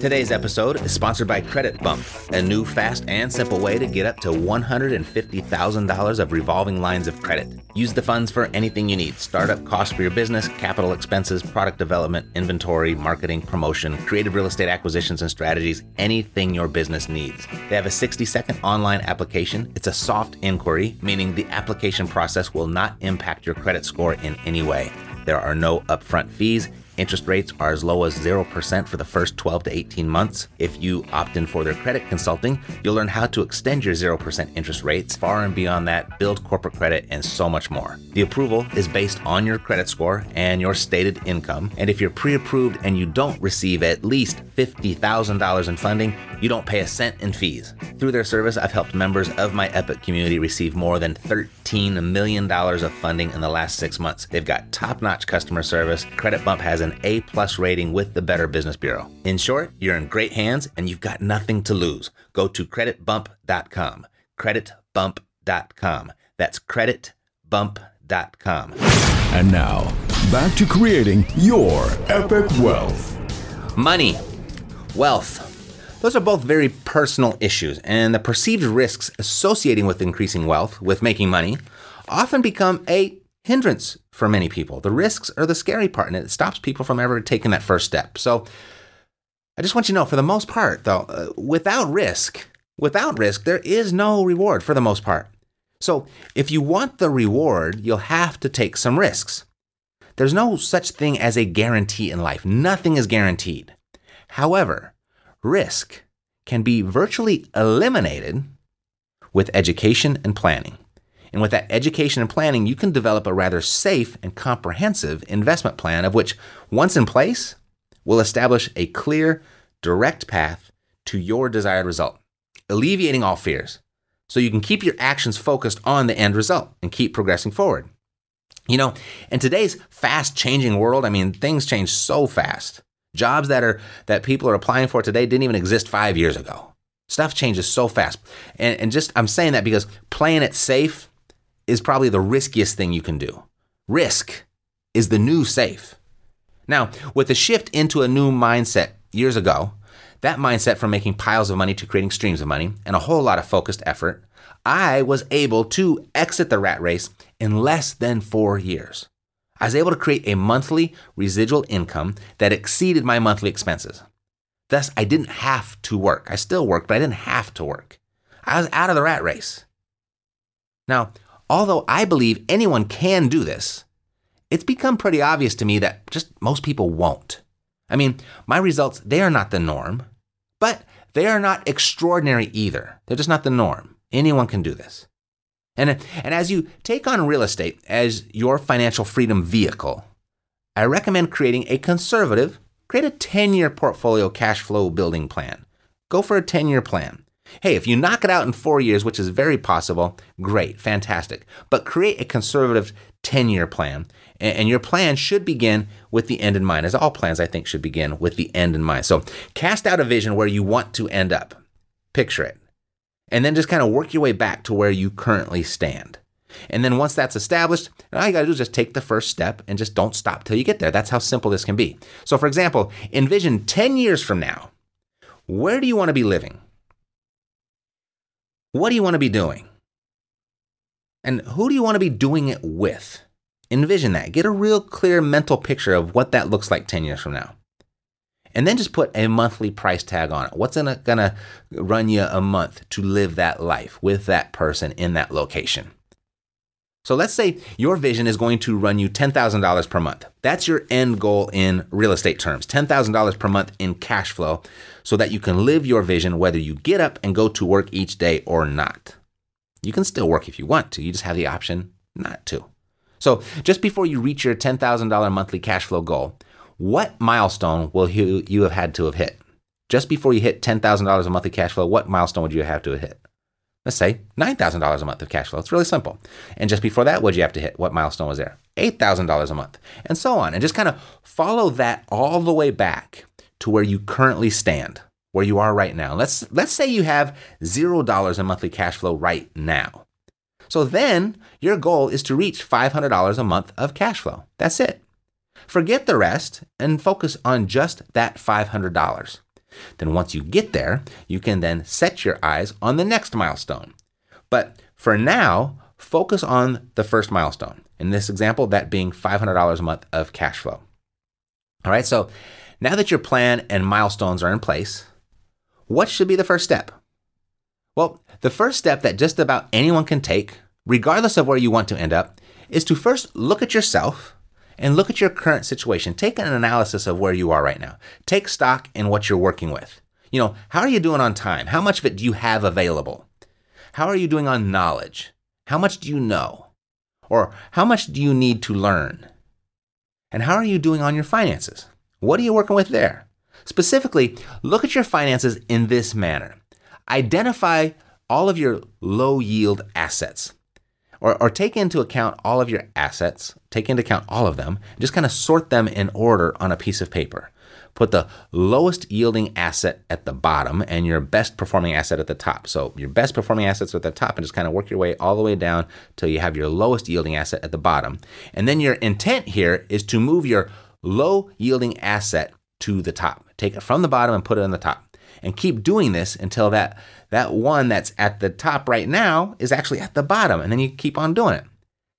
Today's episode is sponsored by Credit Bump, a new fast and simple way to get up to $150,000 of revolving lines of credit. Use the funds for anything you need: startup costs for your business, capital expenses, product development, inventory, marketing, promotion, creative real estate acquisitions and strategies, anything your business needs. They have a 60-second online application. It's a soft inquiry, meaning the application process will not impact your credit score in any way. There are no upfront fees. Interest rates are as low as 0% for the first 12 to 18 months. If you opt in for their credit consulting, you'll learn how to extend your 0% interest rates far and beyond that, build corporate credit, and so much more. The approval is based on your credit score and your stated income. And if you're pre-approved and you don't receive at least $50,000 in funding, you don't pay a cent in fees. Through their service, I've helped members of my Epic community receive more than $13 million of funding in the last 6 months. They've got top-notch customer service. Credit Bump has an A+ rating with the Better Business Bureau. In short, you're in great hands and you've got nothing to lose. Go to creditbump.com, creditbump.com. That's creditbump.com. And now, back to creating your epic wealth. Money, wealth. Those are both very personal issues, and the perceived risks associating with increasing wealth, with making money, often become a hindrance for many people. The risks are the scary part, and it stops people from ever taking that first step. So I just want you to know, for the most part, though, without risk, there is no reward for the most part. So if you want the reward, you'll have to take some risks. There's no such thing as a guarantee in life. Nothing is guaranteed. However, risk can be virtually eliminated with education and planning. And with that education and planning, you can develop a rather safe and comprehensive investment plan, of which, once in place, will establish a clear, direct path to your desired result, alleviating all fears, so you can keep your actions focused on the end result and keep progressing forward. You know, in today's fast-changing world, I mean, things change so fast. Jobs that people are applying for today didn't even exist 5 years ago. Stuff changes so fast. And I'm saying that because playing it safe is probably the riskiest thing you can do. Risk is the new safe. Now, with the shift into a new mindset years ago, that mindset from making piles of money to creating streams of money and a whole lot of focused effort, I was able to exit the rat race in less than 4 years. I was able to create a monthly residual income that exceeded my monthly expenses. Thus, I didn't have to work. I still worked, but I didn't have to work. I was out of the rat race. Now, although I believe anyone can do this, it's become pretty obvious to me that just most people won't. I mean, my results, they are not the norm, but they are not extraordinary either. They're just not the norm. Anyone can do this. And as you take on real estate as your financial freedom vehicle, I recommend create a 10-year portfolio cash flow building plan. Go for a 10-year plan. Hey, if you knock it out in 4 years, which is very possible, great, fantastic. But create a conservative 10-year plan, and your plan should begin with the end in mind, as all plans, I think, should begin with the end in mind. So cast out a vision where you want to end up. Picture it. And then just kind of work your way back to where you currently stand. And then once that's established, all you got to do is just take the first step and just don't stop till you get there. That's how simple this can be. So for example, envision 10 years from now, where do you want to be living? What do you want to be doing? And who do you want to be doing it with? Envision that. Get a real clear mental picture of what that looks like 10 years from now. And then just put a monthly price tag on it. What's it going to run you a month to live that life with that person in that location? So let's say your vision is going to run you $10,000 per month. That's your end goal in real estate terms, $10,000 per month in cash flow, so that you can live your vision whether you get up and go to work each day or not. You can still work if you want to. You just have the option not to. So just before you reach your $10,000 monthly cash flow goal, what milestone will you have had to have hit? Just before you hit $10,000 a month of cash flow, what milestone would you have to have hit? Let's say $9,000 a month of cash flow. It's really simple. And just before that, what did you have to hit? What milestone was there? $8,000 a month, and so on. And just kind of follow that all the way back to where you currently stand, where you are right now. Let's say you have $0 in monthly cash flow right now. So then your goal is to reach $500 a month of cash flow. That's it. Forget the rest and focus on just that $500. Then once you get there, you can then set your eyes on the next milestone. But for now, focus on the first milestone. In this example, that being $500 a month of cash flow. All right, so now that your plan and milestones are in place, what should be the first step? Well, the first step that just about anyone can take, regardless of where you want to end up, is to first look at yourself and look at your current situation. Take an analysis of where you are right now. Take stock in what you're working with. You know, how are you doing on time? How much of it do you have available? How are you doing on knowledge? How much do you know? Or how much do you need to learn? And how are you doing on your finances? What are you working with there? Specifically, look at your finances in this manner. Identify all of your low yield assets or take into account all of your assets, take into account all of them, just kind of sort them in order on a piece of paper. Put the lowest yielding asset at the bottom and your best performing asset at the top. So your best performing assets are at the top and just kind of work your way all the way down till you have your lowest yielding asset at the bottom. And then your intent here is to move your low yielding asset to the top. Take it from the bottom and put it on the top. And keep doing this until that one that's at the top right now is actually at the bottom, and then you keep on doing it.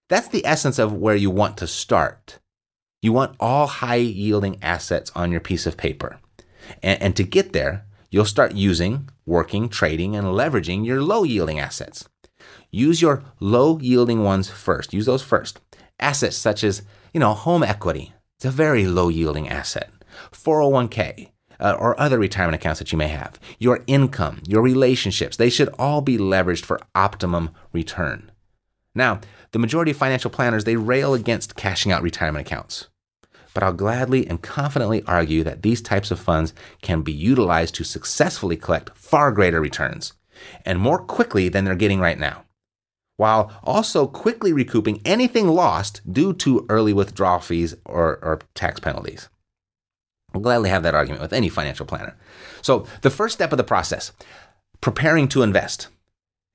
That's the essence of where you want to start. You want all high-yielding assets on your piece of paper. And to get there, you'll start using, working, trading, and leveraging your low-yielding assets. Use your low-yielding ones first. Use those first. Assets such as, home equity. It's a very low-yielding asset. 401k. Or other retirement accounts that you may have, your income, your relationships, they should all be leveraged for optimum return. Now, the majority of financial planners, they rail against cashing out retirement accounts, but I'll gladly and confidently argue that these types of funds can be utilized to successfully collect far greater returns and more quickly than they're getting right now, while also quickly recouping anything lost due to early withdrawal fees or tax penalties. I'll gladly have that argument with any financial planner. So the first step of the process, preparing to invest,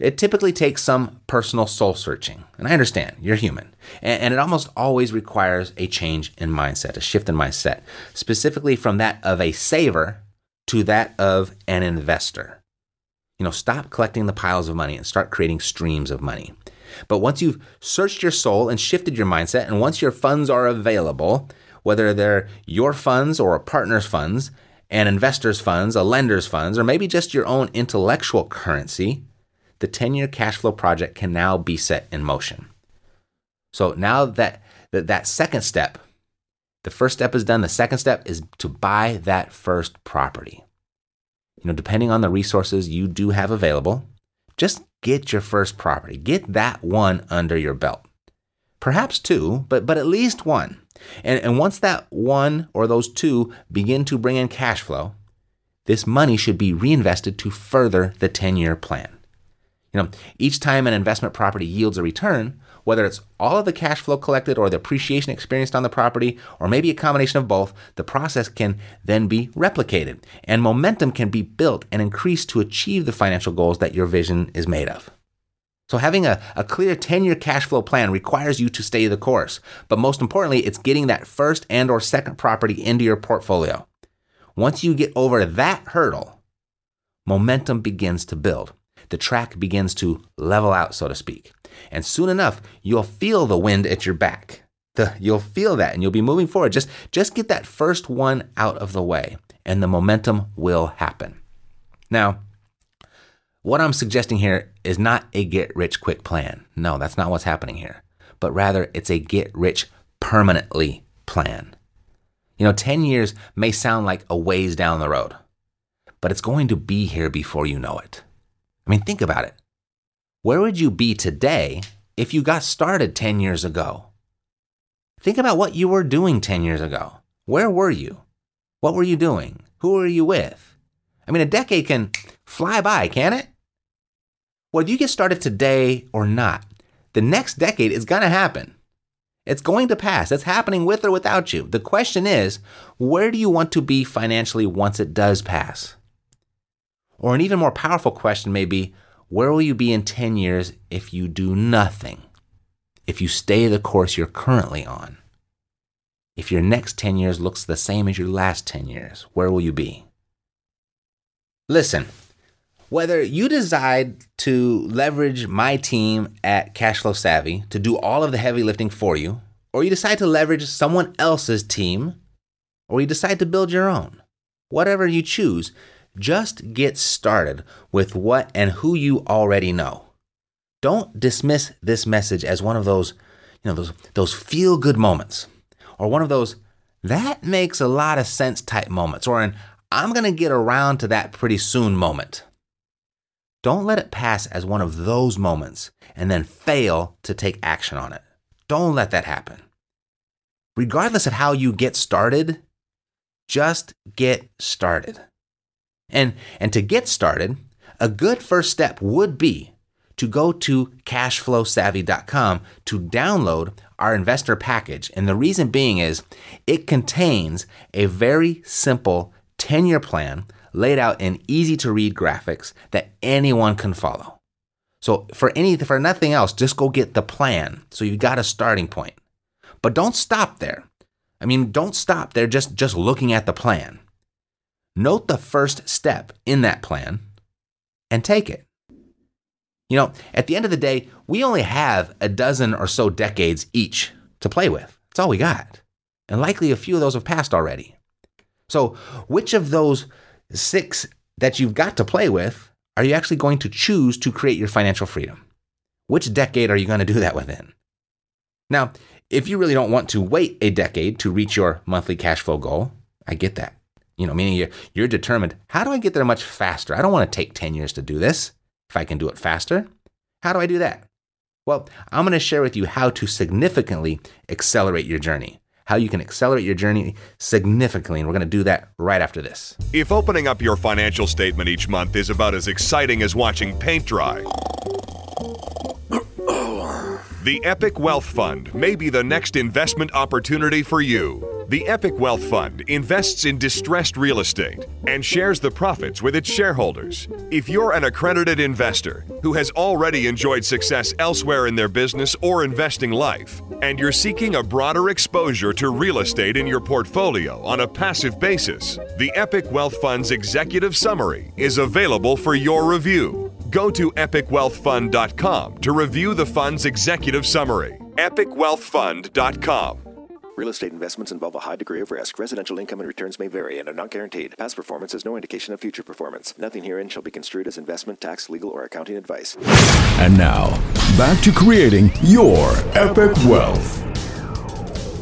it typically takes some personal soul searching. And I understand, you're human. And it almost always requires a change in mindset, a shift in mindset, specifically from that of a saver to that of an investor. Stop collecting the piles of money and start creating streams of money. But once you've searched your soul and shifted your mindset, and once your funds are available, whether they're your funds or a partner's funds, an investor's funds, a lender's funds, or maybe just your own intellectual currency, the 10-year cash flow project can now be set in motion. So now that second step, the first step is done. The second step is to buy that first property. Depending on the resources you do have available, just get your first property. Get that one under your belt. Perhaps two, but at least one. And once that one or those two begin to bring in cash flow, this money should be reinvested to further the 10-year plan. Each time an investment property yields a return, whether it's all of the cash flow collected or the appreciation experienced on the property, or maybe a combination of both, the process can then be replicated and momentum can be built and increased to achieve the financial goals that your vision is made of. So having a clear 10-year cash flow plan requires you to stay the course, but most importantly, it's getting that first and or second property into your portfolio. Once you get over that hurdle, momentum begins to build. The track begins to level out, so to speak. And soon enough, you'll feel the wind at your back. You'll feel that and you'll be moving forward. Just get that first one out of the way and the momentum will happen. Now, what I'm suggesting here is not a get-rich-quick plan. No, that's not what's happening here. But rather, it's a get-rich-permanently plan. 10 years may sound like a ways down the road, but it's going to be here before you know it. Think about it. Where would you be today if you got started 10 years ago? Think about what you were doing 10 years ago. Where were you? What were you doing? Who were you with? A decade can fly by, can't it? Whether you get started today or not, the next decade is going to happen. It's going to pass. It's happening with or without you. The question is, where do you want to be financially once it does pass? Or an even more powerful question may be, where will you be in 10 years if you do nothing? If you stay the course you're currently on? If your next 10 years looks the same as your last 10 years, where will you be? Listen, whether you decide to leverage my team at Cashflow Savvy to do all of the heavy lifting for you, or you decide to leverage someone else's team, or you decide to build your own, whatever you choose, just get started with what and who you already know. Don't dismiss this message as one of those, those feel-good moments, or one of those, that makes a lot of sense type moments, or an I'm going to get around to that pretty soon moment. Don't let it pass as one of those moments and then fail to take action on it. Don't let that happen. Regardless of how you get started, just get started. And to get started, a good first step would be to go to cashflowsavvy.com to download our investor package. And the reason being is it contains a very simple 10-year plan laid out in easy-to-read graphics that anyone can follow. So for nothing else, just go get the plan. So you've got a starting point. But don't stop there. Don't stop there just looking at the plan. Note the first step in that plan and take it. At the end of the day, we only have a dozen or so decades each to play with. It's all we got. And likely a few of those have passed already. So which of those 6 that you've got to play with are you actually going to choose to create your financial freedom? Which decade are you going to do that within? Now, if you really don't want to wait a decade to reach your monthly cash flow goal, I get that. Meaning you're determined, how do I get there much faster? I don't want to take 10 years to do this. If I can do it faster, how do I do that? Well, I'm going to share with you how to significantly accelerate your journey, how you can accelerate your journey significantly. And we're going to do that right after this. If opening up your financial statement each month is about as exciting as watching paint dry, the Epic Wealth Fund may be the next investment opportunity for you. The Epic Wealth Fund invests in distressed real estate and shares the profits with its shareholders. If you're an accredited investor who has already enjoyed success elsewhere in their business or investing life, and you're seeking a broader exposure to real estate in your portfolio on a passive basis, the Epic Wealth Fund's executive summary is available for your review. Go to epicwealthfund.com to review the fund's executive summary. epicwealthfund.com. Real estate investments involve a high degree of risk. Residential income and returns may vary and are not guaranteed. Past performance is no indication of future performance. Nothing herein shall be construed as investment, tax, legal, or accounting advice. And now, back to creating your epic wealth.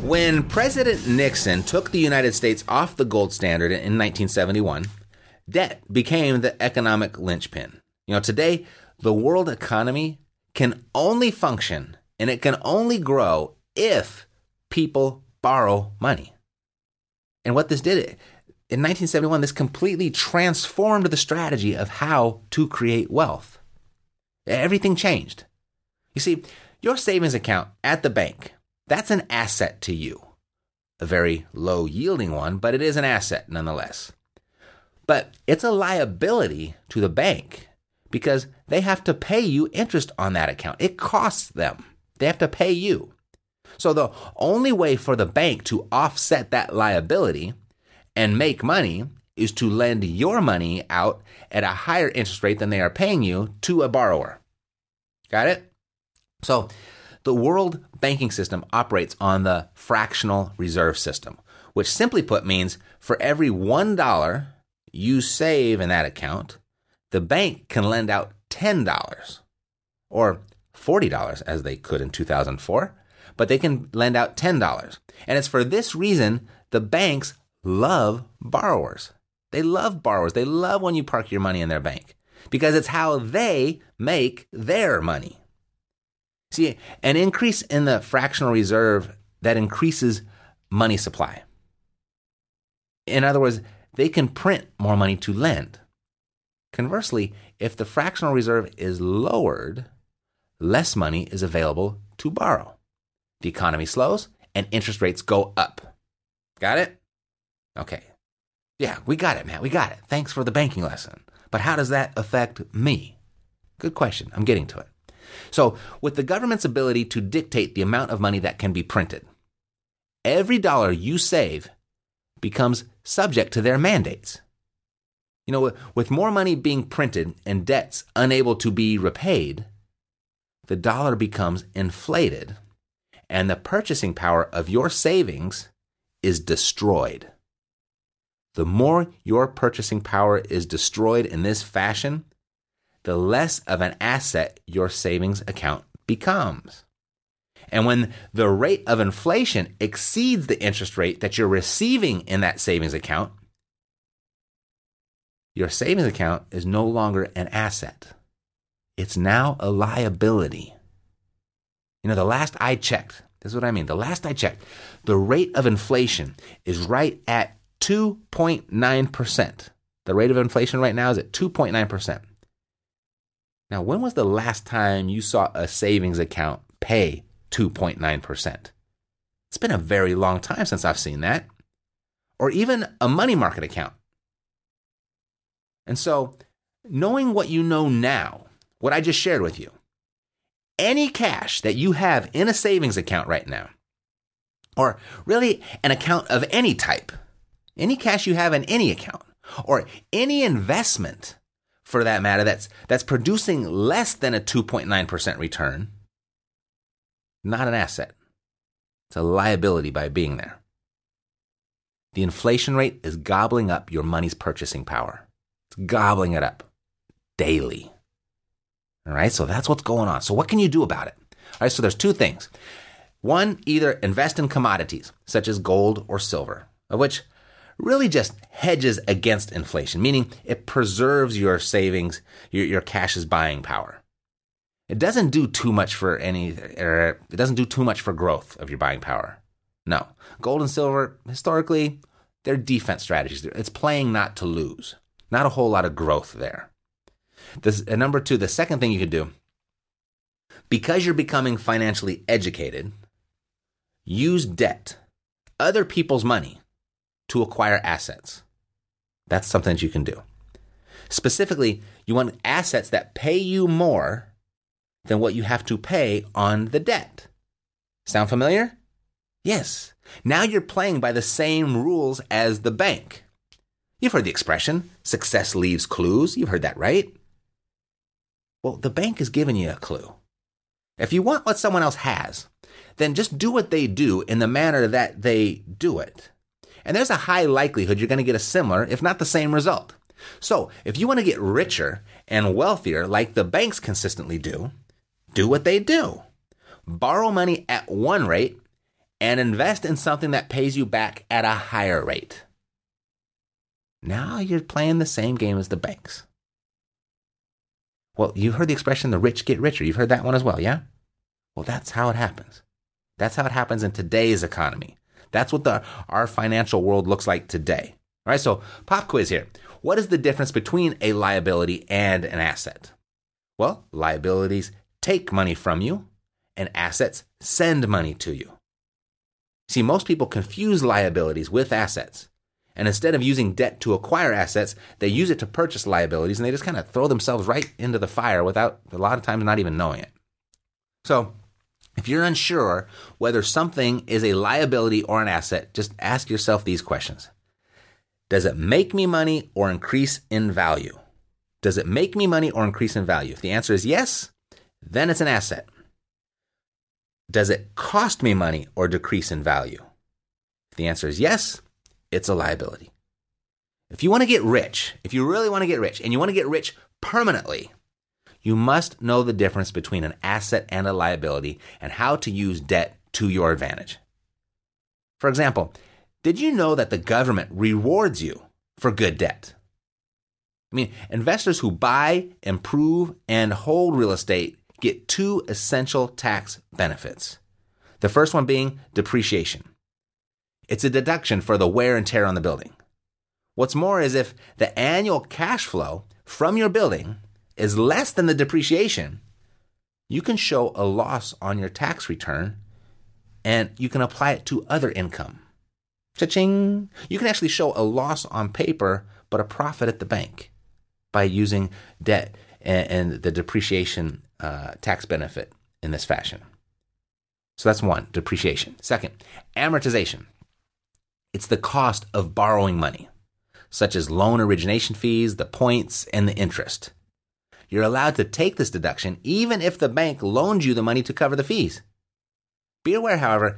When President Nixon took the United States off the gold standard in 1971, debt became the economic linchpin. Today, the world economy can only function and it can only grow if people borrow money. And what this did, in 1971, this completely transformed the strategy of how to create wealth. Everything changed. You see, your savings account at the bank, that's an asset to you. A very low yielding one, but it is an asset nonetheless. But it's a liability to the bank because they have to pay you interest on that account. It costs them. They have to pay you. So the only way for the bank to offset that liability and make money is to lend your money out at a higher interest rate than they are paying you to a borrower. Got it? So the world banking system operates on the fractional reserve system, which simply put means for every $1 you save in that account, the bank can lend out $10 or $40 as they could in 2004. But they can lend out $10. And it's for this reason the banks love borrowers. They love borrowers. They love when you park your money in their bank because it's how they make their money. See, an increase in the fractional reserve, that increases money supply. In other words, they can print more money to lend. Conversely, if the fractional reserve is lowered, less money is available to borrow. The economy slows and interest rates go up. Got it? Okay. Yeah, we got it, man. We got it. Thanks for the banking lesson. But how does that affect me? Good question. I'm getting to it. So with the government's ability to dictate the amount of money that can be printed, every dollar you save becomes subject to their mandates. You know, with more money being printed and debts unable to be repaid, the dollar becomes inflated and the purchasing power of your savings is destroyed. The more your purchasing power is destroyed in this fashion, the less of an asset your savings account becomes. And when the rate of inflation exceeds the interest rate that you're receiving in that savings account, your savings account is no longer an asset. It's now a liability. You know, the last I checked, this is what I mean. The last I checked, the rate of inflation is right at 2.9%. The rate of inflation right now is at 2.9%. Now, when was the last time you saw a savings account pay 2.9%? It's been a very long time since I've seen that. Or even a money market account. And so, knowing what you know now, what I just shared with you, any cash that you have in a savings account right now, or really an account of any type, any cash you have in any account, or any investment for that matter that's producing less than a 2.9% return, not an asset. It's a liability by being there. The inflation rate is gobbling up your money's purchasing power. Gobbling it up daily. All right, so that's what's going on. So what can you do about it? All right, so there's two things. One, either invest in commodities such as gold or silver, which really just hedges against inflation, meaning it preserves your savings, your cash's buying power. It doesn't do too much for it doesn't do too much for growth of your buying power. No, gold and silver, historically, they're defense strategies. It's playing not to lose. Not a whole lot of growth there. Number two, the second thing you can do, because you're becoming financially educated, use debt, other people's money, to acquire assets. That's something that you can do. Specifically, you want assets that pay you more than what you have to pay on the debt. Sound familiar? Yes. Now you're playing by the same rules as the bank. You've heard the expression, success leaves clues. You've heard that, right? Well, the bank is giving you a clue. If you want what someone else has, then just do what they do in the manner that they do it. And there's a high likelihood you're going to get a similar, if not the same result. So if you want to get richer and wealthier like the banks consistently do what they do. Borrow money at one rate and invest in something that pays you back at a higher rate. Now you're playing the same game as the banks. Well, you've heard the expression, the rich get richer. You've heard that one as well, yeah? Well, that's how it happens. That's how it happens in today's economy. That's what our financial world looks like today. All right, so pop quiz here. What is the difference between a liability and an asset? Well, liabilities take money from you, and assets send money to you. See, most people confuse liabilities with assets. And instead of using debt to acquire assets, they use it to purchase liabilities, and they just kind of throw themselves right into the fire without, a lot of times, not even knowing it. So if you're unsure whether something is a liability or an asset, just ask yourself these questions. Does it make me money or increase in value? Does it make me money or increase in value? If the answer is yes, then it's an asset. Does it cost me money or decrease in value? If the answer is yes, it's a liability. If you want to get rich, if you really want to get rich, and you want to get rich permanently, you must know the difference between an asset and a liability and how to use debt to your advantage. For example, did you know that the government rewards you for good debt? I mean, investors who buy, improve, and hold real estate get two essential tax benefits. The first one being depreciation. It's a deduction for the wear and tear on the building. What's more is if the annual cash flow from your building is less than the depreciation, you can show a loss on your tax return and you can apply it to other income. Cha-ching! You can actually show a loss on paper but a profit at the bank by using debt and the depreciation tax benefit in this fashion. So that's one, depreciation. Second, amortization. It's the cost of borrowing money. such as loan origination fees, the points, and the interest. You're allowed to take this deduction even if the bank loans you the money to cover the fees. Be aware, however,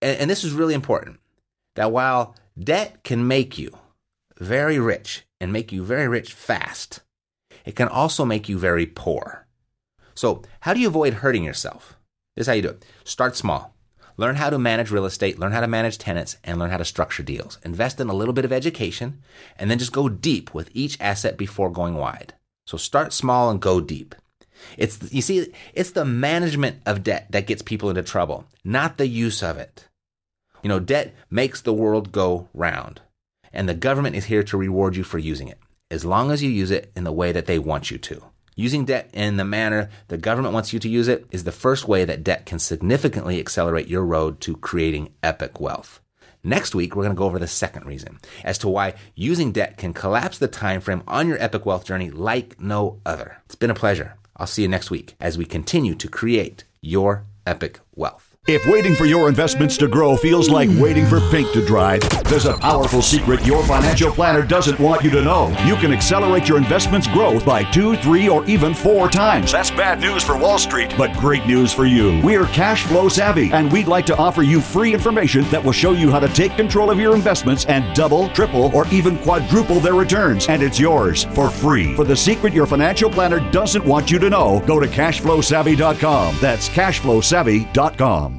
and this is really important, that while debt can make you very rich and make you very rich fast, it can also make you very poor. So how do you avoid hurting yourself? This is how you do it. Start small. Learn how to manage real estate, learn how to manage tenants, and learn how to structure deals. Invest in a little bit of education, and then just go deep with each asset before going wide. So start small and go deep. It's the management of debt that gets people into trouble, not the use of it. You know, debt makes the world go round, and the government is here to reward you for using it, as long as you use it in the way that they want you to. Using debt in the manner the government wants you to use it is the first way that debt can significantly accelerate your road to creating epic wealth. Next week, we're going to go over the second reason as to why using debt can collapse the time frame on your epic wealth journey like no other. It's been a pleasure. I'll see you next week as we continue to create your epic wealth. If waiting for your investments to grow feels like waiting for paint to dry, there's a powerful secret your financial planner doesn't want you to know. You can accelerate your investments growth by 2, 3, or even 4 times. That's bad news for Wall Street, but great news for you. We're Cashflow Savvy, and we'd like to offer you free information that will show you how to take control of your investments and double, triple, or even quadruple their returns. And it's yours for free. For the secret your financial planner doesn't want you to know, go to CashflowSavvy.com. That's CashflowSavvy.com.